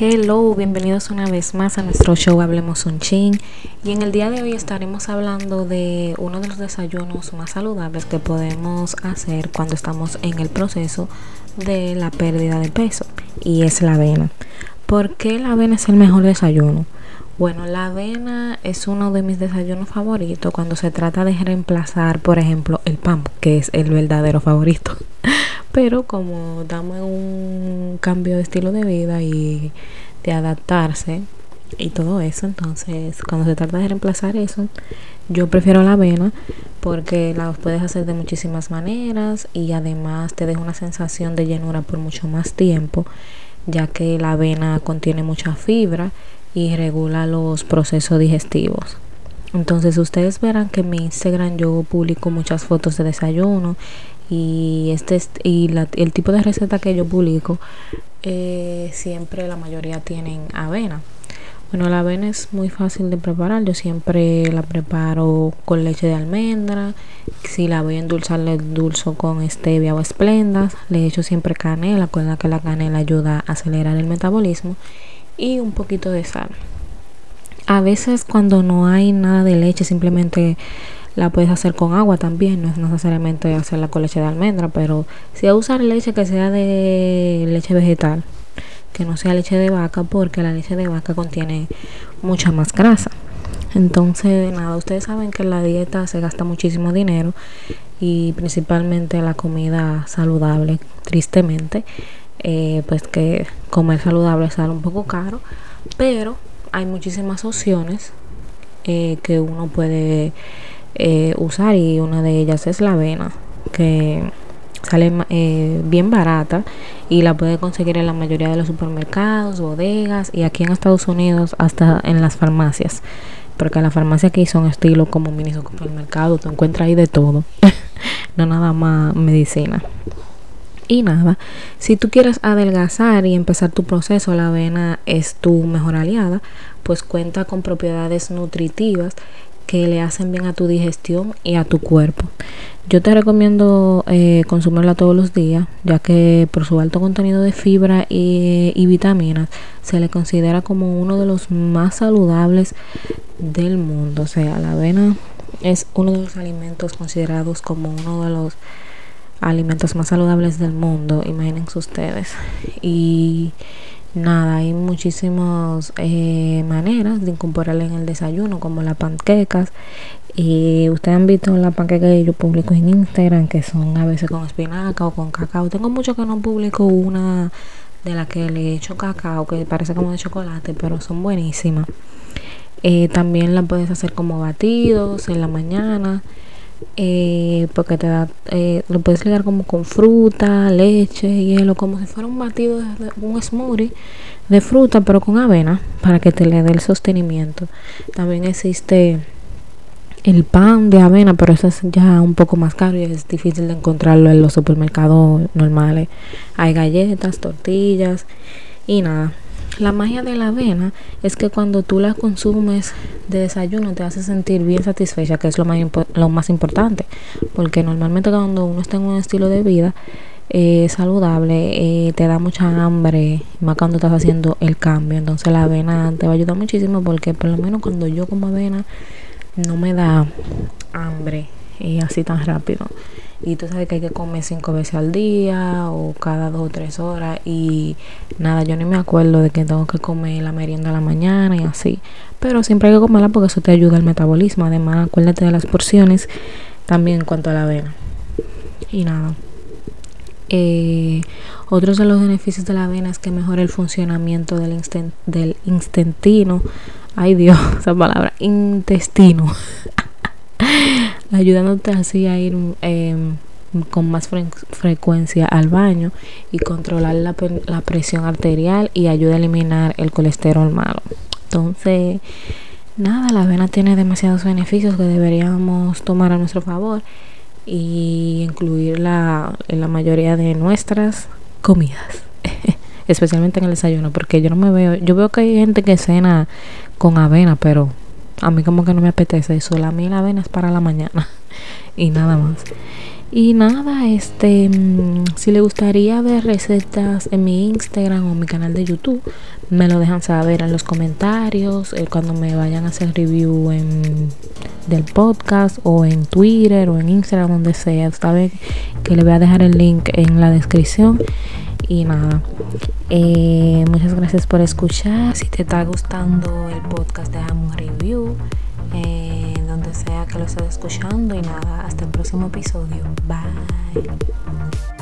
Hello, bienvenidos una vez más a nuestro show Hablemos Un Chin, y en el día de hoy estaremos hablando de uno de los desayunos más saludables que podemos hacer cuando estamos en el proceso de la pérdida de peso, y es la avena. ¿Por qué la avena es el mejor desayuno? Bueno, la avena es uno de mis desayunos favoritos cuando se trata de reemplazar, por ejemplo, el pan, que es el verdadero favorito. Pero como damos un cambio de estilo de vida y de adaptarse y todo eso, entonces cuando se trata de reemplazar eso, yo prefiero la avena porque la puedes hacer de muchísimas maneras y además te deja una sensación de llenura por mucho más tiempo, ya que la avena contiene mucha fibra y regula los procesos digestivos. Entonces ustedes verán que en mi Instagram yo publico muchas fotos de desayuno, y el tipo de receta que yo publico, siempre la mayoría tienen avena. Bueno, la avena es muy fácil de preparar. Yo siempre la preparo con leche de almendra. Si la voy a endulzar, la endulzo con stevia o esplenda. Le echo siempre canela, con la que la canela ayuda a acelerar el metabolismo, y un poquito de sal. A veces cuando no hay nada de leche, simplemente la puedes hacer con agua también, no es necesariamente hacerla con leche de almendra, pero si vas a usar leche, que sea de leche vegetal, que no sea leche de vaca, porque la leche de vaca contiene mucha más grasa. Entonces, nada, ustedes saben que en la dieta se gasta muchísimo dinero, y principalmente la comida saludable, tristemente, pues que comer saludable sale un poco caro, pero hay muchísimas opciones que uno puede usar, y una de ellas es la avena, que sale bien barata y la puede conseguir en la mayoría de los supermercados, bodegas, y aquí en Estados Unidos hasta en las farmacias, porque las farmacias aquí son estilo como mini supermercado, te encuentras ahí de todo, no nada más medicina. Y nada, si tú quieres adelgazar y empezar tu proceso, la avena es tu mejor aliada, pues cuenta con propiedades nutritivas que le hacen bien a tu digestión y a tu cuerpo. Yo te recomiendo consumirla todos los días, ya que por su alto contenido de fibra y vitaminas se le considera como uno de los más saludables del mundo. O sea, la avena es uno de los alimentos considerados como uno de los alimentos más saludables del mundo, imagínense ustedes. Y nada, hay muchísimas maneras de incorporarla en el desayuno, como las panquecas. Y ustedes han visto las panquecas que yo publico en Instagram, que son a veces con espinaca o con cacao. Tengo mucho que no publico una de las que le echo cacao, que parece como de chocolate, pero son buenísimas. También la puedes hacer como batidos en la mañana, porque te da, lo puedes ligar como con fruta, leche, hielo, como si fuera un batido, un smoothie de fruta, pero con avena, para que te le dé el sostenimiento. También existe el pan de avena, pero eso es ya un poco más caro y es difícil de encontrarlo en los supermercados normales. Hay galletas, tortillas y nada. La magia de la avena es que cuando tú la consumes de desayuno te hace sentir bien satisfecha, que es lo más importante, porque normalmente cuando uno está en un estilo de vida saludable, te da mucha hambre, más cuando estás haciendo el cambio. Entonces la avena te va a ayudar muchísimo, porque por lo menos cuando yo como avena no me da hambre y así tan rápido. Y tú sabes que hay que comer 5 veces al día o cada 2 o 3 horas, y nada, yo ni me acuerdo de que tengo que comer la merienda a la mañana y así, pero siempre hay que comerla porque eso te ayuda al metabolismo. Además, acuérdate de las porciones también en cuanto a la avena. Y nada, otros de los beneficios de la avena es que mejora el funcionamiento del intestino, ay Dios, esa palabra, intestino, ayudándote así a ir con más frecuencia al baño y controlar la presión arterial, y ayuda a eliminar el colesterol malo. Entonces, nada, la avena tiene demasiados beneficios que deberíamos tomar a nuestro favor y incluirla en la mayoría de nuestras comidas, especialmente en el desayuno, porque yo veo que hay gente que cena con avena, pero a mí como que no me apetece eso. A mí la avena es para la mañana y nada más. Y nada, si le gustaría ver recetas en mi Instagram o en mi canal de YouTube, me lo dejan saber en los comentarios, cuando me vayan a hacer review del podcast o en Twitter o en Instagram, donde sea. Saben que le voy a dejar el link en la descripción. Y nada, muchas gracias por escuchar. Si te está gustando el podcast, déjame un review donde sea que lo estés escuchando. Y nada, hasta el próximo episodio. Bye.